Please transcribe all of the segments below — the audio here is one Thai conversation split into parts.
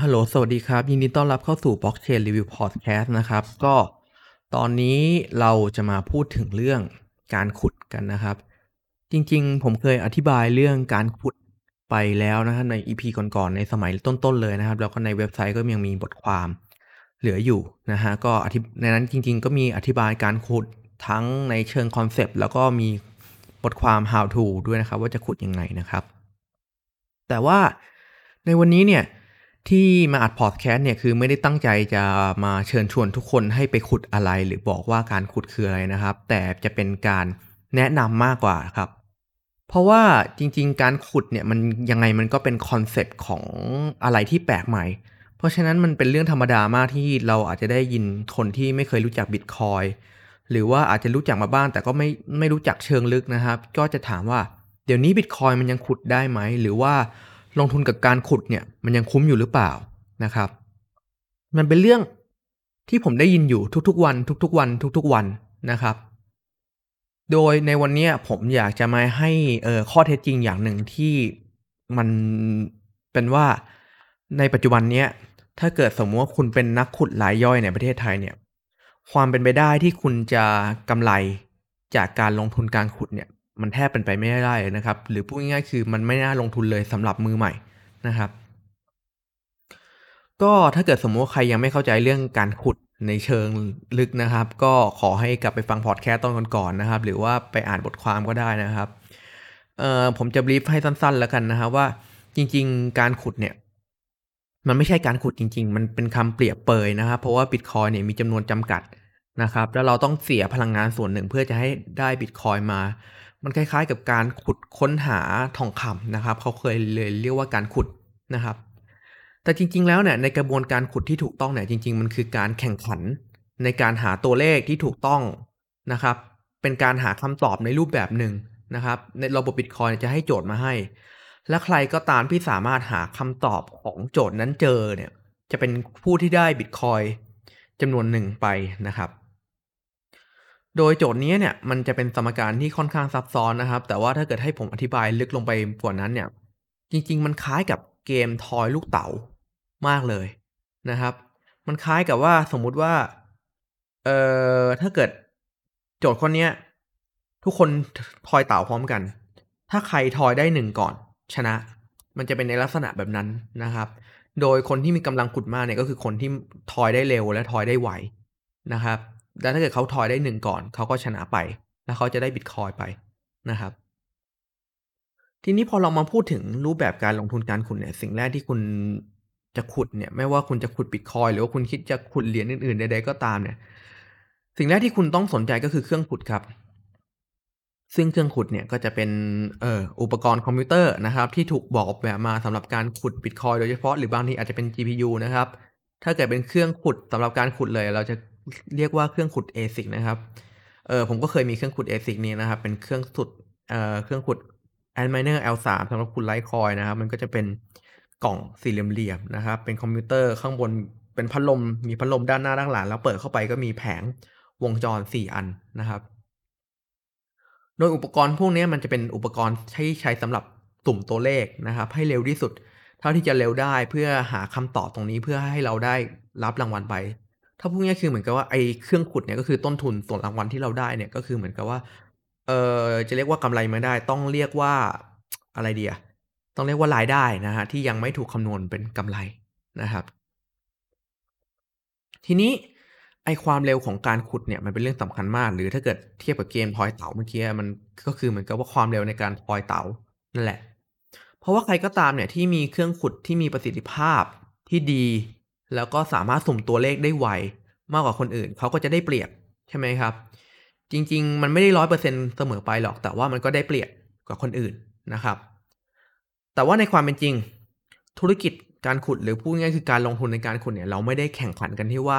ฮัลโหลสวัสดีครับยินดีต้อนรับเข้าสู่ Blockchain Review Podcast นะครับก็ตอนนี้เราจะมาพูดถึงเรื่องการขุดกันนะครับจริงๆผมเคยอธิบายเรื่องการขุดไปแล้วนะครับใน EP ก่อนๆในสมัยต้นๆเลยนะครับแล้วก็ในเว็บไซต์ก็ยังมีบทความเหลืออยู่นะฮะก็ในนั้นจริงๆก็มีอธิบายการขุดทั้งในเชิงคอนเซปต์แล้วก็มีบทความ how to ด้วยนะครับว่าจะขุดยังไงนะครับแต่ว่าในวันนี้เนี่ยที่มาอัดพอดแคสต์เนี่ยคือไม่ได้ตั้งใจจะมาเชิญชวนทุกคนให้ไปขุดอะไรหรือบอกว่าการขุดคืออะไรนะครับแต่จะเป็นการแนะนำมากกว่าครับเพราะว่าจริงๆการขุดเนี่ยมันยังไงมันก็เป็นคอนเซ็ปต์ของอะไรที่แปลกใหม่เพราะฉะนั้นมันเป็นเรื่องธรรมดามากที่เราอาจจะได้ยินคนที่ไม่เคยรู้จัก Bitcoin หรือว่าอาจจะรู้จักมาบ้างแต่ก็ไม่รู้จักเชิงลึกนะครับก็จะถามว่าเดี๋ยวนี้ Bitcoin มันยังขุดได้ไหมหรือว่าลงทุนกับการขุดเนี่ยมันยังคุ้มอยู่หรือเปล่านะครับมันเป็นเรื่องที่ผมได้ยินอยู่ทุกๆวันนะครับโดยในวันนี้ผมอยากจะมาให้ข้อเท็จจริงอย่างหนึ่งที่มันเป็นว่าในปัจจุบันเนี้ยถ้าเกิดสมมติว่าคุณเป็นนักขุดรายย่อยในประเทศไทยเนี่ยความเป็นไปได้ที่คุณจะกำไรจากการลงทุนการขุดเนี่ยมันแทบเป็นไปไม่ได้เลยนะครับหรือพูดง่ายๆคือมันไม่น่าลงทุนเลยสำหรับมือใหม่นะครับก็ถ้าเกิดสมมติว่าใครยังไม่เข้าใจเรื่องการขุดในเชิงลึกนะครับก็ขอให้กลับไปฟังพอดแคสต์ตอนก่อนๆนะครับหรือว่าไปอ่านบทความก็ได้นะครับผมจะบรีฟให้สั้นๆแล้วกันนะครับว่าจริงๆการขุดเนี่ยมันไม่ใช่การขุดจริงๆมันเป็นคำเปรียบเปยนะครับเพราะว่า Bitcoin เนี่ยมีจำนวนจำกัดนะครับแล้วเราต้องเสียพลังงานส่วนหนึ่งเพื่อจะให้ได้ Bitcoin มามันคล้ายๆกับการขุดค้นหาทองคำนะครับเขาเคยเลยเรียกว่าการขุดนะครับแต่จริงๆแล้วเนี่ยในกระบวนการขุดที่ถูกต้องเนี่ยจริงๆมันคือการแข่งขันในการหาตัวเลขที่ถูกต้องนะครับเป็นการหาคำตอบในรูปแบบหนึ่งนะครับในระบบ Bitcoin จะให้โจทย์มาให้และใครก็ตามที่สามารถหาคำตอบของโจทย์นั้นเจอเนี่ยจะเป็นผู้ที่ได้ Bitcoin จำนวนหนึ่งไปนะครับโดยโจทย์นี้เนี่ยมันจะเป็นสมการที่ค่อนข้างซับซ้อนนะครับแต่ว่าถ้าเกิดให้ผมอธิบายลึกลงไปกว่านั้นเนี่ยจริงๆมันคล้ายกับเกมทอยลูกเต๋ามากเลยนะครับมันคล้ายกับว่าสมมุติว่าถ้าเกิดโจทย์ข้อนี้ทุกคนทอยเต๋าพร้อมกันถ้าใครทอยได้1ก่อนชนะมันจะเป็นในลักษณะแบบนั้นนะครับโดยคนที่มีกำลังขุดมากเนี่ยก็คือคนที่ทอยได้เร็วและทอยได้ไวนะครับแต่ถ้าเกิดเขาทอยได้1ก่อนเขาก็ชนะไปแล้วเขาจะได้บิตคอยน์ไปนะครับทีนี้พอเรามาพูดถึงรูปแบบการลงทุนการขุดเนี่ยสิ่งแรกที่คุณจะขุดเนี่ยไม่ว่าคุณจะขุดบิตคอยน์หรือว่าคุณคิดจะขุดเหรียญอื่นๆใดๆก็ตามเนี่ยสิ่งแรกที่คุณต้องสนใจก็คือเครื่องขุดครับซึ่งเครื่องขุดเนี่ยก็จะเป็นอุปกรณ์คอมพิวเตอร์นะครับที่ถูกบอกแบบมาสำหรับการขุดบิตคอยน์โดยเฉพาะหรือบางทีอาจจะเป็น GPU นะครับถ้าเกิดเป็นเครื่องขุดสำหรับการขุดเลยเราจะเรียกว่าเครื่องขุด ASIC นะครับผมก็เคยมีเครื่องขุด ASIC นี้นะครับเป็นเครื่องขุดAntminer L3 สำหรับขุด Litecoin นะครับมันก็จะเป็นกล่องสี่เหลี่ยมๆนะครับเป็นคอมพิวเตอร์ข้างบนเป็นพัดลมมีพัดลมด้านหน้าด้านหลังแล้วเปิดเข้าไปก็มีแผงวงจร4อันนะครับโดยอุปกรณ์พวกนี้มันจะเป็นอุปกรณ์ที่ใช้สำหรับตุ่มตัวเลขนะครับให้เร็วที่สุดเท่าที่จะเร็วได้เพื่อหาคำตอบตรงนี้เพื่อให้เราได้รับรางวัลไปถ้าพวกนี้คือเหมือนกับว่าไอ้เครื่องขุดเนี่ยก็คือต้นทุนส่วนรางวัลที่เราได้เนี่ยก็คือเหมือนกับว่าจะเรียกว่ากำไรไม่ได้ต้องเรียกว่าอะไรดีอะต้องเรียกว่ารายได้นะฮะที่ยังไม่ถูกคำนวณเป็นกำไรนะครับทีนี้ไอ้ความเร็วของการขุดเนี่ยมันเป็นเรื่องสำคัญมากหรือถ้าเกิดเทียบกับเกมทอยเต๋าเมื่อกี้มันก็คือเหมือนกับว่าความเร็วในการทอยเต๋านั่นแหละเพราะว่าใครก็ตามเนี่ยที่มีเครื่องขุดที่มีประสิทธิภาพที่ดีแล้วก็สามารถสุ่มตัวเลขได้ไวมากกว่าคนอื่นเขาก็จะได้เปรียบใช่ไหมครับจริงๆมันไม่ได้ 100% เสมอไปหรอกแต่ว่ามันก็ได้เปรียบกว่าคนอื่นนะครับแต่ว่าในความเป็นจริงธุรกิจการขุดหรือพูดง่ายๆคือการลงทุนในการขุดเนี่ยเราไม่ได้แข่งขันกันที่ว่า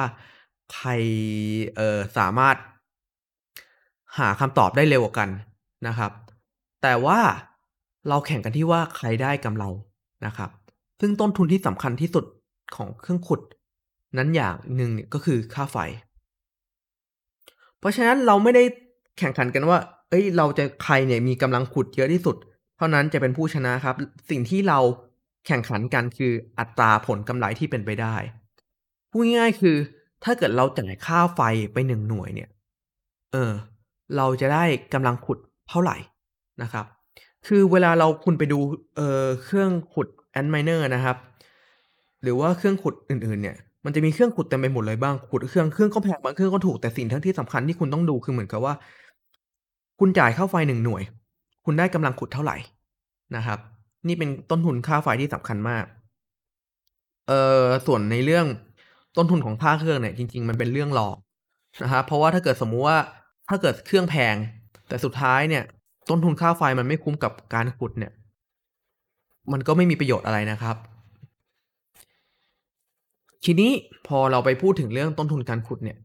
ใครสามารถหาคำตอบได้เร็วกว่ากันนะครับแต่ว่าเราแข่งกันที่ว่าใครได้กำไรนะครับซึ่งต้นทุนที่สำคัญที่สุดของเครื่องขุดนั้นอย่างหนึ่งก็คือค่าไฟเพราะฉะนั้นเราไม่ได้แข่งขันกันว่าเราจะใครเนี่ยมีกำลังขุดเยอะที่สุดเท่านั้นจะเป็นผู้ชนะครับสิ่งที่เรา แข่งขันกันคืออัตราผลกำไรที่เป็นไปได้พูดง่ายๆคือถ้าเกิดเราจ่ายค่าไฟไป1หน่วยเนี่ยเราจะได้กำลังขุดเท่าไหร่นะครับคือเวลาเราคุณไปดูเครื่องขุด Antminer นะครับหรือว่าเครื่องขุดอื่นๆเนี่ยมันจะมีเครื่องขุดเต็มไปหมดเลยบ้างขุดเครื่องก็แพงบางเครื่องก็ถูกแต่สิ่งทั้งที่สำคัญที่คุณต้องดูคือเหมือนกับว่าคุณจ่ายค่าไฟ1หน่วยคุณได้กำลังขุดเท่าไหร่นะครับนี่เป็นต้นทุนค่าไฟที่สำคัญมากส่วนในเรื่องต้นทุนของค่าเครื่องเนี่ยจริงๆมันเป็นเรื่องหลอกนะครับเพราะว่าถ้าเกิดสมมุติว่าถ้าเกิดเครื่องแพงแต่สุดท้ายเนี่ยต้นทุนค่าไฟมันไม่คุ้มกับการขุดเนี่ยมันก็ไม่มีประโยชน์อะไรนะครับทีนี้พอเราไปพูดถึงเรื่องต้นทุนการขุดเนี่ย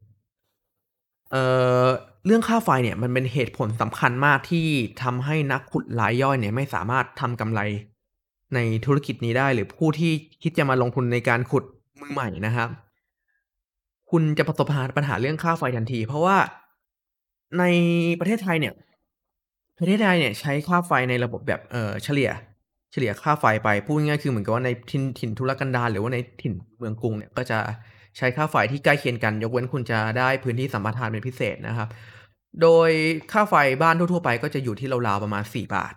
เรื่องค่าไฟเนี่ยมันเป็นเหตุผลสำคัญมากที่ทำให้นักขุดรายย่อยเนี่ยไม่สามารถทำกำไรในธุรกิจนี้ได้หรือผู้ที่คิดจะมาลงทุนในการขุดมือใหม่นะครับคุณจะประสบปัญหาเรื่องค่าไฟทันทีเพราะว่าในประเทศไทยเนี่ยใช้ค่าไฟในระบบแบบเฉลี่ยค่าไฟไปพูดง่ายๆคือเหมือนกับว่าในถิ่นทุรกันดารหรือว่าในถิ่นเมืองกรุงเนี่ยก็จะใช้ค่าไฟที่ใกล้เคียงกันยกเว้นคุณจะได้พื้นที่สัมปทานเป็นพิเศษนะครับโดยค่าไฟบ้านทั่วๆไปก็จะอยู่ที่ราวๆประมาณ4บาท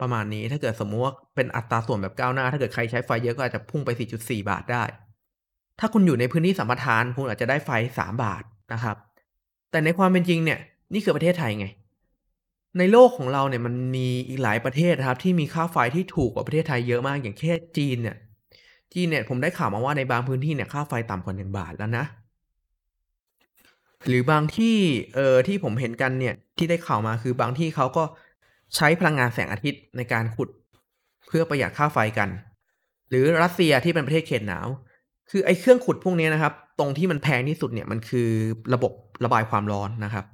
ประมาณนี้ถ้าเกิดสมมติว่าเป็นอัตราส่วนแบบก้าวหน้าถ้าเกิดใครใช้ไฟเยอะก็อาจจะพุ่งไป 4.4 บาทได้ถ้าคุณอยู่ในพื้นที่สัมปทานคุณอาจจะได้ไฟ3บาทนะครับแต่ในความเป็นจริงเนี่ยนี่คือประเทศไทยไงในโลกของเราเนี่ยมันมีอีกหลายประเทศนะครับที่มีค่าไฟที่ถูกกว่าประเทศไทยเยอะมากอย่างเช่นจีนเนี่ยผมได้ข่าวมาว่าในบางพื้นที่เนี่ยค่าไฟต่ำกว่า1บาทแล้วนะหรือบางที่ที่ผมเห็นกันเนี่ยที่ได้ข่าวมาคือบางที่เขาก็ใช้พลังงานแสงอาทิตย์ในการขุดเพื่อประหยัดค่าไฟกันหรือรัสเซียที่เป็นประเทศเขตหนาวคือไอ้เครื่องขุดพวกนี้นะครับตรงที่มันแพงที่สุดเนี่ยมันคือระบบระบายความร้อนนะครับ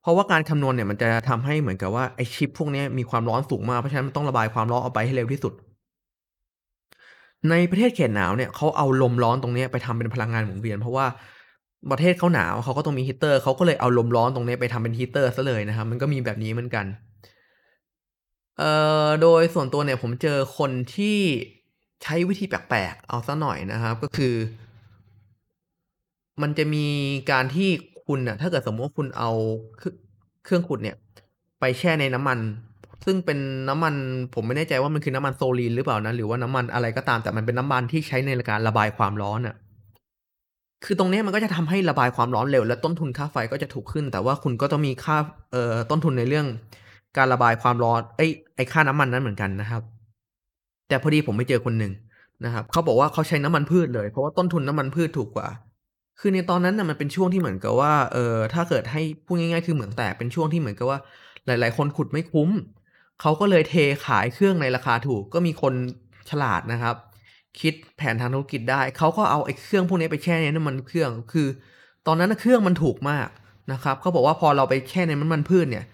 เพราะว่าการคำนวณเนี่ยมันจะทำให้เหมือนกับว่าไอ้ชิปพวกนี้มีความร้อนสูงมากเพราะฉะนั้นมันต้องระบายความร้อนออกไปให้เร็วที่สุดในประเทศเขตหนาวเนี่ยเขาเอาลมร้อนตรงนี้ไปทำเป็นพลังงานหมุนเวียนเพราะว่าประเทศเขาหนาวเขาก็ต้องมีฮีเตอร์เขาก็เลยเอาลมร้อนตรงนี้ไปทำเป็นฮีเตอร์ซะเลยนะครับมันก็มีแบบนี้เหมือนกันโดยส่วนตัวเนี่ยผมเจอคนที่ใช้วิธีแปลกๆเอาซะหน่อยนะครับก็คือมันจะมีการที่คุณน่ะถ้าเกิดสมมติว่าคุณเอาเครื่องขุดเนี่ยไปแช่ในน้ำมันซึ่งเป็นน้ำมันผมไม่แน่ใจว่ามันคือน้ำมันโซลีนหรือเปล่านะหรือว่าน้ำมันอะไรก็ตามแต่มันเป็นน้ำมันที่ใช้ในการระบายความร้อนน่ะคือตรงนี้มันก็จะทำให้ระบายความร้อนเร็วและต้นทุนค่าไฟก็จะถูกขึ้นแต่ว่าคุณก็ต้องมีค่าต้นทุนในเรื่องการระบายความร้อนไอค่าน้ำมันนั้นเหมือนกันนะครับแต่พอดีผมไปเจอคนหนึ่งนะครับเขาบอกว่าเขาใช้น้ำมันพืชเลยเพราะว่าต้นทุนน้ำมันพืชถูกกว่าคือในตอนนั้นน่ะมันเป็นช่วงที่เหมือนกับว่าถ้าเกิดให้พูดง่ายๆคือเหมือนแต่เป็นช่วงที่เหมือนกับว่าหลายๆคนขุดไม่คุ้มเขาก็เลยเทขายเครื่องในราคาถูกก็มีคนฉลาดนะครับคิดแผนทางธุรกิจได้เขาก็เอาไอ้เครื่องพวกนี้ไปแช่ในน้ำมันเครื่องคือตอนนั้นเครื่องมันถูกมากนะครับเขาบอกว่าพอเราไปแช่ในน้ำมันพืชเนี่ย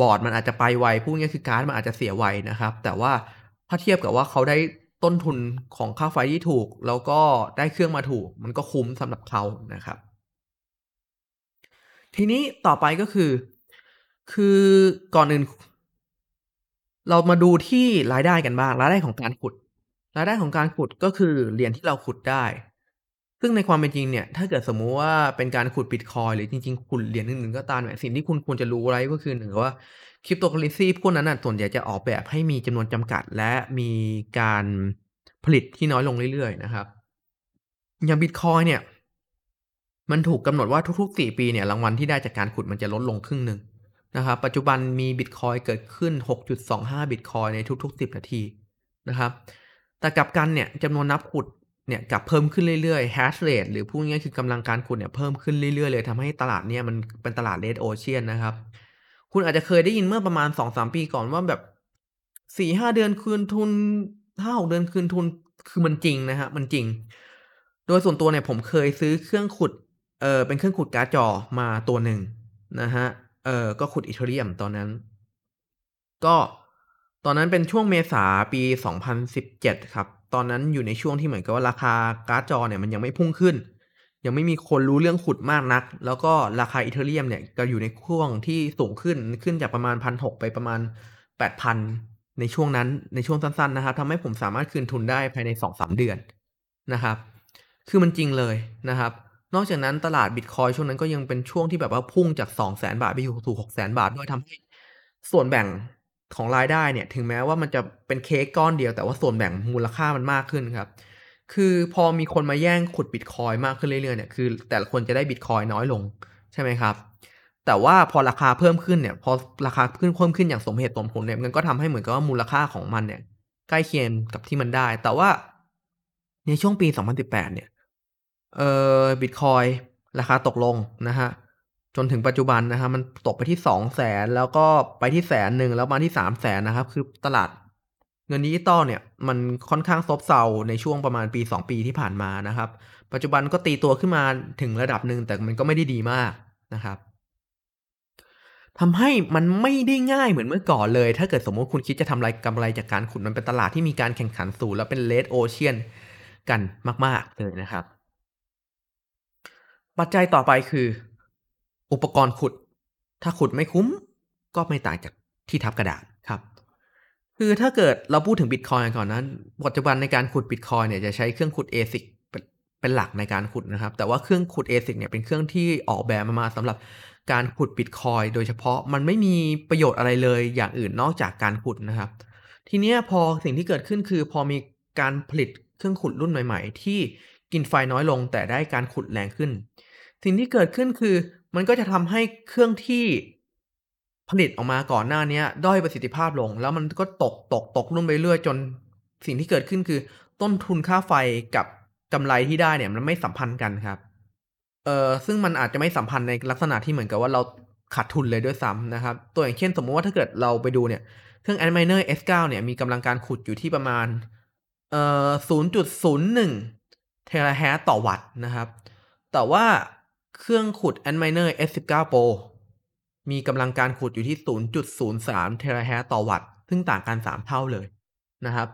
บอร์ดมันอาจจะไปไวพูดง่ายๆคือการ์ดมันอาจจะเสียไวนะครับแต่ว่าถ้าเทียบกับว่าเขาได้ต้นทุนของค่าไฟที่ถูกแล้วก็ได้เครื่องมาถูกมันก็คุ้มสำหรับเขานะครับทีนี้ต่อไปก็คือก่อนอื่นเรามาดูที่รายได้กันบ้างรายได้ของการขุดรายได้ของการขุดก็คือเหรียญที่เราขุดได้ซึ่งในความเป็นจริงเนี่ยถ้าเกิดสมมุติว่าเป็นการขุด Bitcoin หรือจริงๆขุดเหรียญอื่นๆก็ตามเนี่ยสิ่งที่คุณควรจะรู้ไว้ก็คือหนึ่งว่าคริปโตเคอเรนซีพวกนั้นน่ะส่วนใหญ่จะออกแบบให้มีจำนวนจำกัดและมีการผลิตที่น้อยลงเรื่อยๆนะครับอย่าง Bitcoin เนี่ยมันถูกกำหนดว่าทุกๆ4ปีเนี่ยรางวัลที่ได้จากการขุดมันจะลดลงครึ่งนึงนะครับปัจจุบันมี Bitcoin เกิดขึ้น 6.25 Bitcoin ในทุกๆ10นาทีนะครับแต่กลับกันเนี่ยจำนวนนับขุดเนี่ยกลับเพิ่มขึ้นเรื่อยๆ hash rate หรือพูดง่ายๆคือกำลังการขุดเนี่ยเพิ่มขึ้นเรื่อยๆเลยทำให้ตลาดเนี่ยมันเป็นตลาด Red Ocean นะครับคุณอาจจะเคยได้ยินเมื่อประมาณ 2-3 ปีก่อนว่าแบบ 4-5 เดือนคืนทุน 5-6 เดือนคืนทุนคือมันจริงนะฮะมันจริงโดยส่วนตัวเนี่ยผมเคยซื้อเครื่องขุดเป็นเครื่องขุดการ์ดจอมาตัวหนึ่งนะฮะก็ขุดอีเธอเรียมตอนนั้นก็ตอนนั้นเป็นช่วงเมษาปี2017ครับตอนนั้นอยู่ในช่วงที่เหมือนกับว่าราคาการ์ดจอเนี่ยมันยังไม่พุ่งขึ้นยังไม่มีคนรู้เรื่องขุดมากนักแล้วก็ราคาอีเธอเรียมเนี่ยก็อยู่ในช่วงที่สูงขึ้นจากประมาณ 1,600 ไปประมาณ 8,000 ในช่วงนั้นในช่วงสั้นๆนะครับทำให้ผมสามารถคืนทุนได้ภายใน 2-3 เดือนนะครับคือมันจริงเลยนะครับนอกจากนั้นตลาด Bitcoin ช่วงนั้นก็ยังเป็นช่วงที่แบบว่าพุ่งจาก 200,000 บาทไปอยู่สู่ 600,000 บาทด้วยทำให้ส่วนแบ่งของรายได้เนี่ยถึงแม้ว่ามันจะเป็นเค้กก้อนเดียวแต่ว่าส่วนแบ่งมูลค่ามันมากขึ้นครับคือพอมีคนมาแย่งขุด Bitcoin มากขึ้นเรื่อยๆเนี่ยคือแต่ละคนจะได้ Bitcoin น้อยลงใช่ไหมครับแต่ว่าพอราคาเพิ่มขึ้นเนี่ยพอราคาขึ้นเพิ่มขึ้นอย่างสมเหตุสมผลเนี่ยมันก็ทำให้เหมือนกับว่ามูลค่าของมันเนี่ยใกล้เคียงกับที่มันได้แต่ว่าในช่วงปี 2018 เนี่ยBitcoin ราคาตกลงนะฮะจนถึงปัจจุบันนะฮะมันตกไปที่ 200,000 แล้วก็ไปที่ 100,000 แล้วมาที่ 300,000 นะครับคือตลาดเงินดิจิตอลเนี่ยมันค่อนข้างซบเซาในช่วงประมาณปี2ปีที่ผ่านมานะครับปัจจุบันก็ตีตัวขึ้นมาถึงระดับนึงแต่มันก็ไม่ได้ดีมากนะครับทำให้มันไม่ได้ง่ายเหมือนเมื่อก่อนเลยถ้าเกิดสมมติคุณคิดจะทำกำไรจากการขุดมันเป็นตลาดที่มีการแข่งขันสูงและเป็นเรดโอเชียนกันมากๆเลยนะครับปัจจัยต่อไปคืออุปกรณ์ขุดถ้าขุดไม่คุ้มก็ไม่ต่างจากที่ทับกระดาษครับคือถ้าเกิดเราพูดถึง Bitcoin ก่อนนั้นปัจจุบันในการขุด Bitcoin เนี่ยจะใช้เครื่องขุด ASIC เป็นหลักในการขุดนะครับแต่ว่าเครื่องขุด ASIC เนี่ยเป็นเครื่องที่ออกแบบมาสำหรับการขุด Bitcoin โดยเฉพาะมันไม่มีประโยชน์อะไรเลยอย่างอื่นนอกจากการขุดนะครับทีเนี้ยพอสิ่งที่เกิดขึ้นคือพอมีการผลิตเครื่องขุดรุ่นใหม่ๆที่กินไฟน้อยลงแต่ได้การขุดแรงขึ้นสิ่งที่เกิดขึ้นคือมันก็จะทำให้เครื่องที่ผลิตออกมาก่อนหน้านี้ด้อยประสิทธิภาพลงแล้วมันก็ตกลงไปเรื่อยจนสิ่งที่เกิดขึ้นคือต้นทุนค่าไฟกับกำไรที่ได้เนี่ยมันไม่สัมพันธ์กันครับซึ่งมันอาจจะไม่สัมพันธ์ในลักษณะที่เหมือนกับว่าเราขาดทุนเลยด้วยซ้ำนะครับตัวอย่างเช่นสมมติว่าถ้าเกิดเราไปดูเนี่ยเครื่อง Antminer L3 เนี่ยมีกำลังการขุดอยู่ที่ประมาณ0.01 เทราแฮชต่อวัตต์นะครับแต่ว่าเครื่องขุด Antminer S19 Pro มีกำลังการขุดอยู่ที่ 0.03 เทราแฮชต่อวัตต์ซึ่งต่างกัน3เท่าเลยนะครับ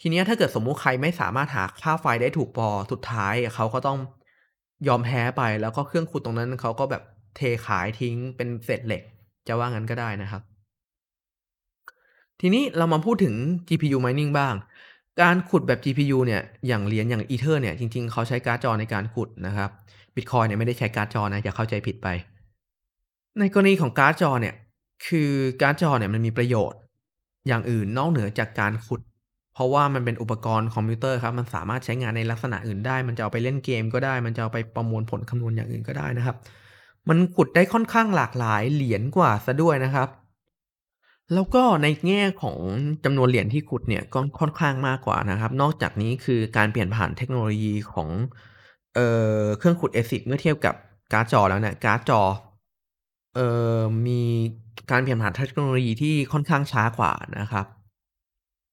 ทีนี้ถ้าเกิดสมมุติใครไม่สามารถหาค่าไฟได้ถูกพอสุดท้ายเขาก็ต้องยอมแพ้ไปแล้วก็เครื่องขุดตรงนั้นเขาก็แบบเทขายทิ้งเป็นเศษเหล็กจะว่างั้นก็ได้นะครับทีนี้เรามาพูดถึง GPU mining บ้างการขุดแบบ GPU เนี่ยอย่างเหรียญอย่างอีเธอร์เนี่ยจริงๆเขาใช้การ์ดจอในการขุดนะครับ Bitcoin เนี่ยไม่ได้ใช้การ์ดจอนะอย่าเข้าใจผิดไปในกรณีของการ์ดจอเนี่ยคือการ์ดจอเนี่ยมันมีประโยชน์อย่างอื่นนอกเหนือจากการขุดเพราะว่ามันเป็นอุปกรณ์คอมพิวเตอร์ครับมันสามารถใช้งานในลักษณะอื่นได้มันจะเอาไปเล่นเกมก็ได้มันจะเอาไปประมวลผลคำนวณอย่างอื่นก็ได้นะครับมันขุดได้ค่อนข้างหลากหลายเหรียญกว่าซะด้วยนะครับแล้วก็ในแง่ของจำนวนเหรียญที่ขุดเนี่ยก็ค่อนข้างมากกว่านะครับนอกจากนี้คือการเปลี่ยนผ่านเทคโนโลยีของเครื่องขุด ASIC เมื่อเทียบกับการ์ดจอแล้วเนี่ยการ์ดจอมีการเปลี่ยนผ่านเทคโนโลยีที่ค่อนข้างช้ากว่านะครับ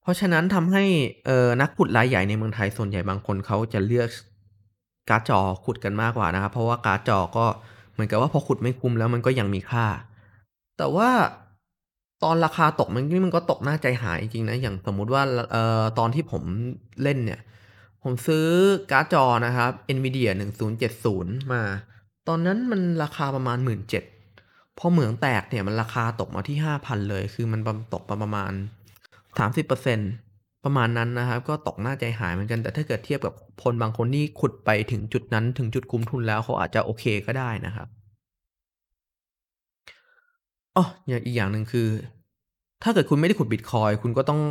เพราะฉะนั้นทำให้นักขุดรายใหญ่ในเมืองไทยส่วนใหญ่บางคนเขาจะเลือกการ์ดจอขุดกันมากกว่านะครับเพราะว่าการ์ดจอก็เหมือนกับว่าพอขุดไม่คุ้มแล้วมันก็ยังมีค่าแต่ว่าตอนราคาตกมันก็ตกน่าใจหายจริงนะอย่างสมมุติว่าตอนที่ผมเล่นเนี่ยผมซื้อการ์ดจอนะครับ Nvidia 1070มาตอนนั้นมันราคาประมาณ 17,000 พอเหมืองแตกเนี่ยมันราคาตกมาที่ 5,000 เลยคือมันตกประมาณ 30% ประมาณนั้นนะครับก็ตกน่าใจหายเหมือนกันแต่ถ้าเกิดเทียบกับคนบางคนที่ขุดไปถึงจุดนั้นถึงจุดคุ้มทุนแล้วเขาอาจจะโอเคก็ได้นะครับอ๋ออีกอย่างหนึ่งคือถ้าเกิดคุณไม่ได้ขุด Bitcoin คุณก็ต้อง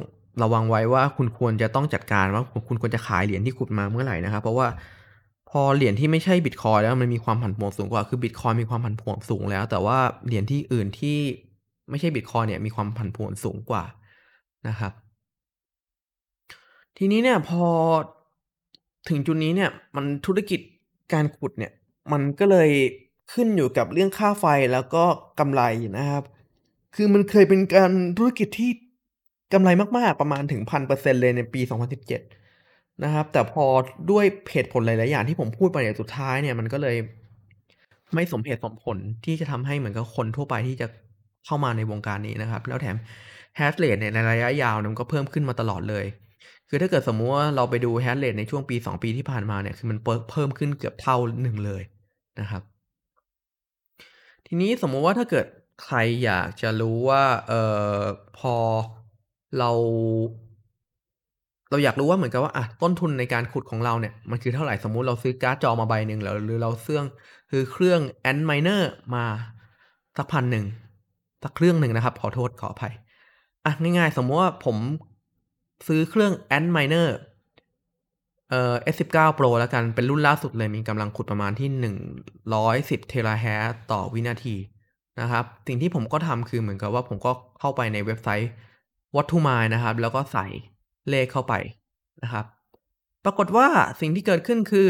ระวังไว้ว่าคุณควรจะต้องจัดการว่าคุณควรจะขายเหรียญที่ขุดมาเมื่อไหร่นะครับเพราะว่าพอเหรียญที่ไม่ใช่ Bitcoin แล้วมันมีความผันผวนสูงกว่าคือ Bitcoin มีความผันผวนสูงแล้วแต่ว่าเหรียญที่อื่นที่ไม่ใช่ Bitcoin เนี่ยมีความผันผวนสูงกว่านะครับทีนี้เนี่ยพอถึงจุดนี้เนี่ยมันธุรกิจการขุดเนี่ยมันก็เลยขึ้นอยู่กับเรื่องค่าไฟแล้วก็กำไรนะครับคือมันเคยเป็นการธุรกิจที่กำไรมากๆประมาณถึง 1,000% เลยในปี 2017นะครับแต่พอด้วยเหตุผลหลายๆอย่างที่ผมพูดไปในสุดท้ายเนี่ยมันก็เลยไม่สมเหตุสมผลที่จะทำให้เหมือนกับคนทั่วไปที่จะเข้ามาในวงการนี้นะครับแล้วแถม hash rate เนี่ยในระยะยาวมันก็เพิ่มขึ้นมาตลอดเลยคือถ้าเกิดสมมุติว่าเราไปดู hash rate ในช่วงปี2ปีที่ผ่านมาเนี่ยคือมันเพิ่มขึ้นเกือบเท่าหนึ่งเลยนะครับทีนี้สมมุติว่าถ้าเกิดใครอยากจะรู้ว่าพอ เราอยากรู้ว่าเหมือนกับว่าอ่ะต้นทุนในการขุดของเราเนี่ยมันคือเท่าไหร่สมมุติเราซื้อการ์ดจอมาใบนึงแล้วหรือเราซื้อเครื่อง Antminer มาสัก 1,000 สักเครื่องนึงนะครับขอโทษขออภัยอ่ะง่ายๆสมมุติว่าผมซื้อเครื่อง Antminer S19 Pro แล้วกันเป็นรุ่นล่าสุดเลยมีกำลังขุดประมาณที่110 เทราแฮชต่อวินาทีนะครับสิ่งที่ผมก็ทำคือเหมือนกับว่าผมก็เข้าไปในเว็บไซต์ What to Mine นะครับแล้วก็ใส่เลขเข้าไปนะครับปรากฏว่าสิ่งที่เกิดขึ้นคือ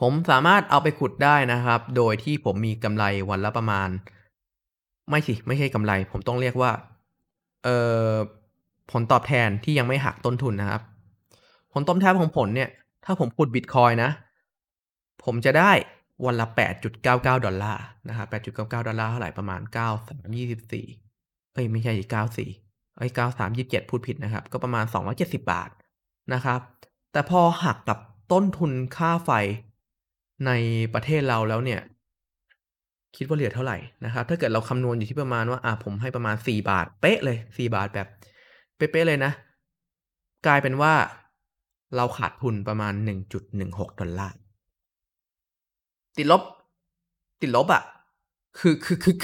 ผมสามารถเอาไปขุดได้นะครับโดยที่ผมมีกำไรวันละประมาณไม่ใช่กำไรผมต้องเรียกว่าผลตอบแทนที่ยังไม่หักต้นทุนนะครับผลตอบแทนของผลเนี่ยถ้าผมขุด Bitcoin นะผมจะได้วันละ 8.99 ดอลลาร์นะครับ 8.99 ดอลลาร์เท่าไหร่ประมาณ 9.324 ไม่ใช่ 94 9327 พูดผิดนะครับก็ประมาณ270บาทนะครับแต่พอหักกับต้นทุนค่าไฟในประเทศเราแล้วเนี่ยคิดว่าเหลือเท่าไหร่นะครับถ้าเกิดเราคำนวณอยู่ที่ประมาณว่าผมให้ประมาณ4บาทเป๊ะเลย4บาทแบบเป๊ะเลยนะกลายเป็นว่าเราขาดทุนประมาณ 1.16 ดอลลาร์ติดลบอ่ะคื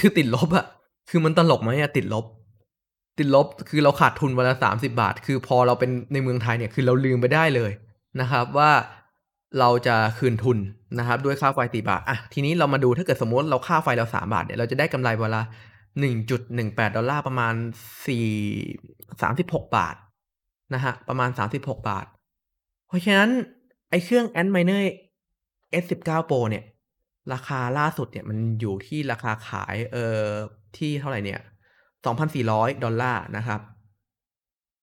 อติดลบอ่ะคือมันตลกมั้ยอ่ะติดลบคือเราขาดทุนวันละ30บาทคือพอเราเป็นในเมืองไทยเนี่ยคือเราลืมไปได้เลยนะครับว่าเราจะคืนทุนนะครับด้วยค่าไฟ4บาทอ่ะทีนี้เรามาดูถ้าเกิดสมมติเราค่าไฟเรา3บาทเนี่ยเราจะได้กำไรวันละ 1.18 ดอลลาร์ประมาณ36บาทนะฮะประมาณ36บาทเพราะฉะนั้นไอ้เครื่อง Antminer S19 Pro เนี่ยราคาล่าสุดเนี่ยมันอยู่ที่ราคาขายที่เท่าไหร่เนี่ย 2,400 ดอลลาร์นะครับ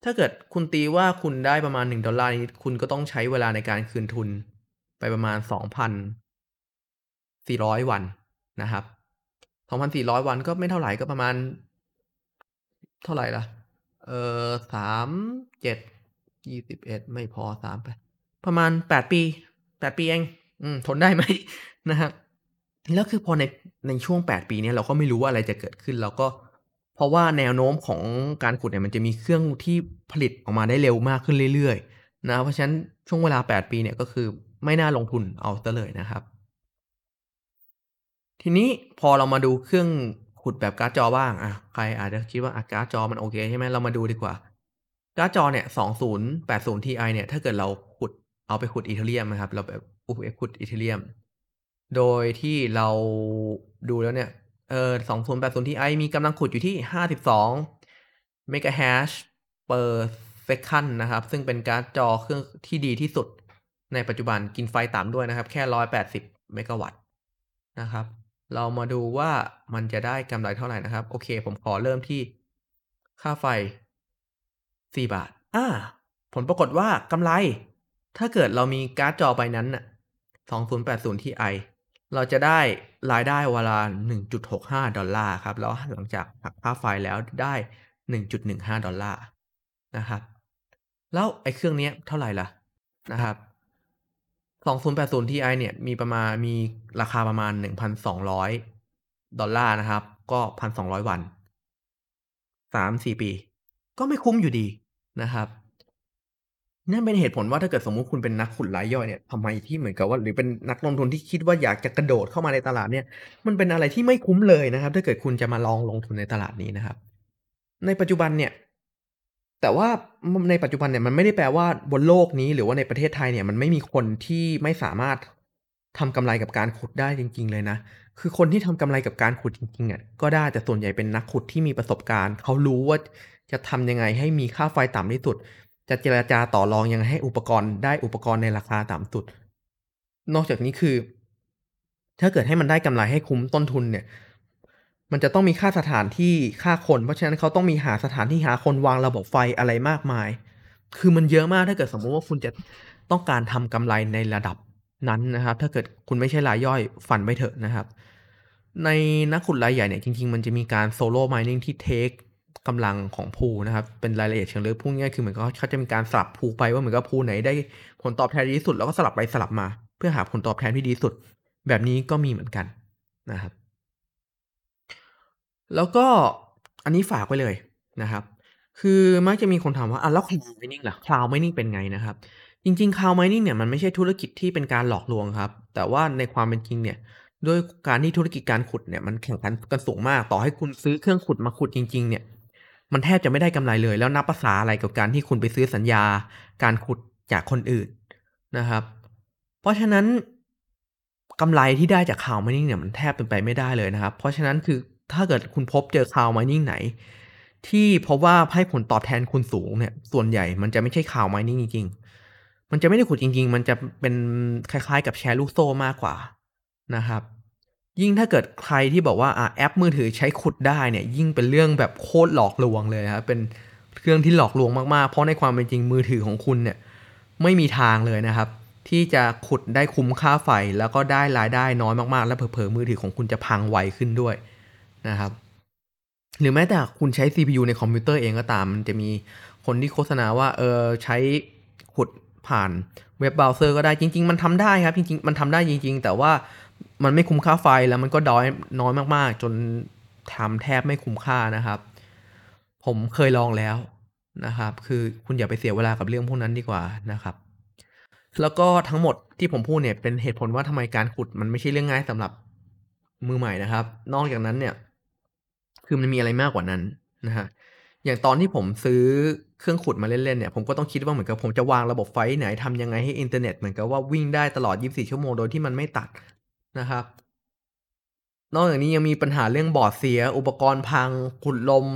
ถ้าเกิดคุณตีว่าคุณได้ประมาณ1ดอลลาร์นี้คุณก็ต้องใช้เวลาในการคืนทุนไปประมาณ 2,400 วันนะครับ 2,400 วันก็ไม่เท่าไหร่ก็ประมาณเท่าไหร่ล่ะ37 21ไม่พอ3ไปประมาณ8ปีเองทนได้ไหมนะฮะแล้วคือพอในช่วง8ปีนี้เราก็ไม่รู้ว่าอะไรจะเกิดขึ้นเราก็เพราะว่าแนวโน้มของการขุดเนี่ยมันจะมีเครื่องที่ผลิตออกมาได้เร็วมากขึ้นเรื่อยๆนะเพราะฉะนั้นช่วงเวลา8ปีเนี่ยก็คือไม่น่าลงทุนเอาซะเลยนะครับทีนี้พอเรามาดูเครื่องขุดแบบการ์ดจอบ้างใครอาจจะคิดว่าการ์ดจอมันโอเคใช่ไหมเรามาดูดีกว่าการ์ดจอเนี่ย2080 Ti เนี่ยถ้าเกิดเราขุดเอาไปขุดอีเธเรียมนะครับเราแบบขุดอีเธเรียมโดยที่เราดูแล้วเนี่ย2080 Ti มีกำลังขุดอยู่ที่52 megahash per second นะครับซึ่งเป็นการ์ดจอเครื่องที่ดีที่สุดในปัจจุบันกินไฟต่ำด้วยนะครับแค่180 เมกะวัตต์นะครับเรามาดูว่ามันจะได้กำไรเท่าไหร่นะครับโอเคผมขอเริ่มที่ค่าไฟ4บาทผลปรากฏว่ากำไรถ้าเกิดเรามีการ์ดจอใบนั้นน่ะ2080 Ti เราจะได้รายได้เวลา 1.65 ดอลลาร์ครับแล้วหลังจากหักค่าไฟแล้วได้ 1.15 ดอลลาร์นะครับแล้วไอ้เครื่องนี้เท่าไหร่ล่ะนะครับ2080 Ti เนี่ยมีราคาประมาณ 1,200 ดอลลาร์นะครับก็ 1,200 วัน 3-4 ปีก็ไม่คุ้มอยู่ดีนะครับนั่นเป็นเหตุผลว่าถ้าเกิดสมมุติคุณเป็นนักขุดรายย่อยเนี่ยทำไมที่เหมือนกับว่าหรือเป็นนักลงทุนที่คิดว่าอยากจะกระโดดเข้ามาในตลาดเนี่ยมันเป็นอะไรที่ไม่คุ้มเลยนะครับถ้าเกิดคุณจะมาลองลงทุนในตลาดนี้นะครับในปัจจุบันเนี่ยแต่ว่าในปัจจุบันเนี่ยมันไม่ได้แปลว่าบนโลกนี้หรือว่าในประเทศไทยเนี่ยมันไม่มีคนที่ไม่สามารถทำกำไรกับการขุดได้จริงๆเลยนะคือคนที่ทำกำไรกับการขุดจริงๆเนี่ยก็ได้แต่ส่วนใหญ่เป็นนักขุดที่มีประสบการณ์เขารู้ว่าจะทำยังไงให้มีค่าไฟต่ำที่สุดจะเจรจาต่อรองยังไงให้อุปกรณ์ในราคาต่ำสุดนอกจากนี้คือถ้าเกิดให้มันได้กำไรให้คุ้มต้นทุนเนี่ยมันจะต้องมีค่าสถานที่ค่าคนเพราะฉะนั้นเขาต้องมีหาสถานที่หาคนวางระบบไฟอะไรมากมายคือมันเยอะมากถ้าเกิดสมมติว่าคุณจะต้องการทำกำไรในระดับนั้นนะครับถ้าเกิดคุณไม่ใช่รายย่อยฝันไปเถอะนะครับในนักขุดรายใหญ่เนี่ยจริงๆมันจะมีการโซโล่ไมนิ่งที่เทคกำลังของพูนะครับเป็นรายละเอียดเชิงลึกพูดง่ายคือเหมือนเขาจะมีการสลับพูไปว่าเหมือนกับพูไหนได้ผลตอบแทนดีที่สุดแล้วก็สลับไปสลับมาเพื่อหาผลตอบแทนที่ดีสุดแบบนี้ก็มีเหมือนกันนะครับแล้วก็อันนี้ฝากไว้เลยนะครับ คือมักจะมีคนถามว่าอ่ะแล้ว cloud mining ล่ะ cloud mining เป็นไงนะครับ จริงๆ cloud mining เนี่ยมันไม่ใช่ธุรกิจที่เป็นการหลอกลวงครับ แต่ว่าในความเป็นจริงเนี่ยด้วยการที่ธุรกิจการขุดเนี่ยมันแข่งขันกันสูงมาก ต่อให้คุณซื้อเครื่องขุดมาขุดจริง ๆ เนี่ยมันแทบจะไม่ได้กำไรเลย แล้วนับประสาอะไรกับการที่คุณไปซื้อสัญญาการขุดจากคนอื่นนะครับ เพราะฉะนั้นกำไรที่ได้จาก cloud mining เนี่ยมันแทบเป็นไปไม่ได้เลยนะครับ เพราะฉะนั้นคือถ้าเกิดคุณพบเจอ cloud mining ไหนที่เพราะว่าให้ผลตอบแทนคุณสูงเนี่ยส่วนใหญ่มันจะไม่ใช่cloud mining จริงๆมันจะไม่ได้ขุดจริงๆมันจะเป็นคล้ายๆกับแชร์ลูกโซ่มากกว่านะครับยิ่งถ้าเกิดใครที่บอกว่าแอปมือถือใช้ขุดได้เนี่ยยิ่งเป็นเรื่องแบบโคตรหลอกลวงเลยครับเป็นเครื่องที่หลอกลวงมากๆเพราะในความเป็นจริงมือถือของคุณเนี่ยไม่มีทางเลยนะครับที่จะขุดได้คุ้มค่าไฟแล้วก็ได้รายได้น้อยมากๆและเผลอๆมือถือของคุณจะพังไวขึ้นด้วยนะครับหรือแม้แต่คุณใช้ CPU ในคอมพิวเตอร์เองก็ตามมันจะมีคนที่โฆษณาว่าใช้ขุดผ่านเว็บเบราว์เซอร์ก็ได้จริงๆมันทำได้ครับจริงๆมันทำได้จริงๆแต่ว่ามันไม่คุ้มค่าไฟแล้วมันก็น้อยมากๆจนทำแทบไม่คุ้มค่านะครับผมเคยลองแล้วนะครับคือคุณอย่าไปเสียเวลากับเรื่องพวกนั้นดีกว่านะครับแล้วก็ทั้งหมดที่ผมพูดเนี่ยเป็นเหตุผลว่าทำไมการขุดมันไม่ใช่เรื่องง่ายสำหรับมือใหม่นะครับนอกจากนั้นเนี่ยคือมันมีอะไรมากกว่านั้นนะฮะอย่างตอนที่ผมซื้อเครื่องขุดมาเล่นๆเนี่ยผมก็ต้องคิดว่าเหมือนกับผมจะวางระบบไฟไหนทำยังไงให้อินเทอร์เน็ตเหมือนกับว่าวิ่งได้ตลอด24ชั่วโมงโดยที่มันไม่ตัดนะครับนอกจากนี้ยังมีปัญหาเรื่องบอร์ดเสียอุปกรณ์พังขุดลม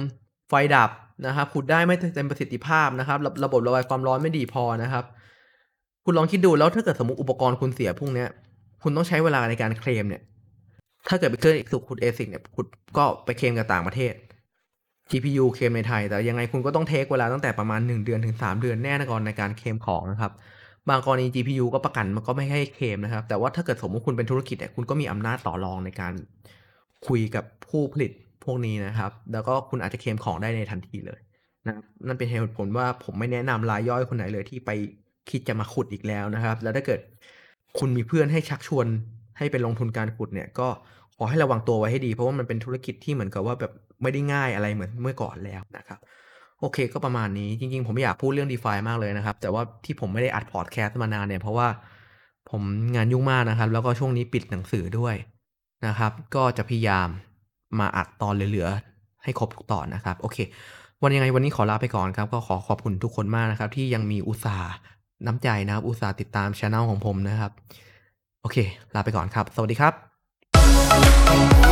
ไฟดับนะครับขุดได้ไม่เต็มประสิทธิภาพนะครับระบบระบายความร้อนไม่ดีพอนะครับคุณลองคิดดูแล้วถ้าเกิดสมมุติอุปกรณ์คุณเสียพวกเนี้ยคุณต้องใช้เวลาในการเคลมเนี่ยถ้าเกิดไปเคลมขุด ASIC เนี่ยขุดก็ไปเคลมกับต่างประเทศ GPU เคลมในไทยแต่ยังไงคุณก็ต้องเทคเวลาตั้งแต่ประมาณ1เดือนถึง3เดือนแน่นอนในการเคลมของนะครับบางกรณี GPU ก็ประกันมันก็ไม่ให้เคลมนะครับแต่ว่าถ้าเกิดสมมุติคุณเป็นธุรกิจเนี่ยคุณก็มีอำนาจต่อรองในการคุยกับผู้ผลิตพวกนี้นะครับแล้วก็คุณอาจจะเคลมของได้ในทันทีเลยนะครับนั่นเป็นเหตุผลว่าผมไม่แนะนำรายย่อยคนไหนเลยที่ไปคิดจะมาขุดอีกแล้วนะครับแล้วถ้าเกิดคุณมีเพื่อนให้ชักชวนให้ไปลงทุนการขุดเนี่ยก็ขอให้ระวังตัวไว้ให้ดีเพราะว่ามันเป็นธุรกิจที่เหมือนกับว่าแบบไม่ได้ง่ายอะไรเหมือนเมื่อก่อนแล้วนะครับโอเคก็ประมาณนี้จริงๆผมอยากพูดเรื่อง DeFi มากเลยนะครับแต่ว่าที่ผมไม่ได้อัดพอดแคสต์มานานเนี่ยเพราะว่าผมงานยุ่งมากนะครับแล้วก็ช่วงนี้ปิดหนังสือด้วยนะครับก็จะพยายามมาอัดตอนเหลือๆให้ครบทุกตอนนะครับโอเควันนี้ขอลาไปก่อนครับก็ขอขอบคุณทุกคนมากนะครับที่ยังมีอุตส่าห์น้ำใจนะครับอุตส่าห์ติดตาม Channel ของผมนะครับโอเคลาไปก่อนครับสวัสดีครับ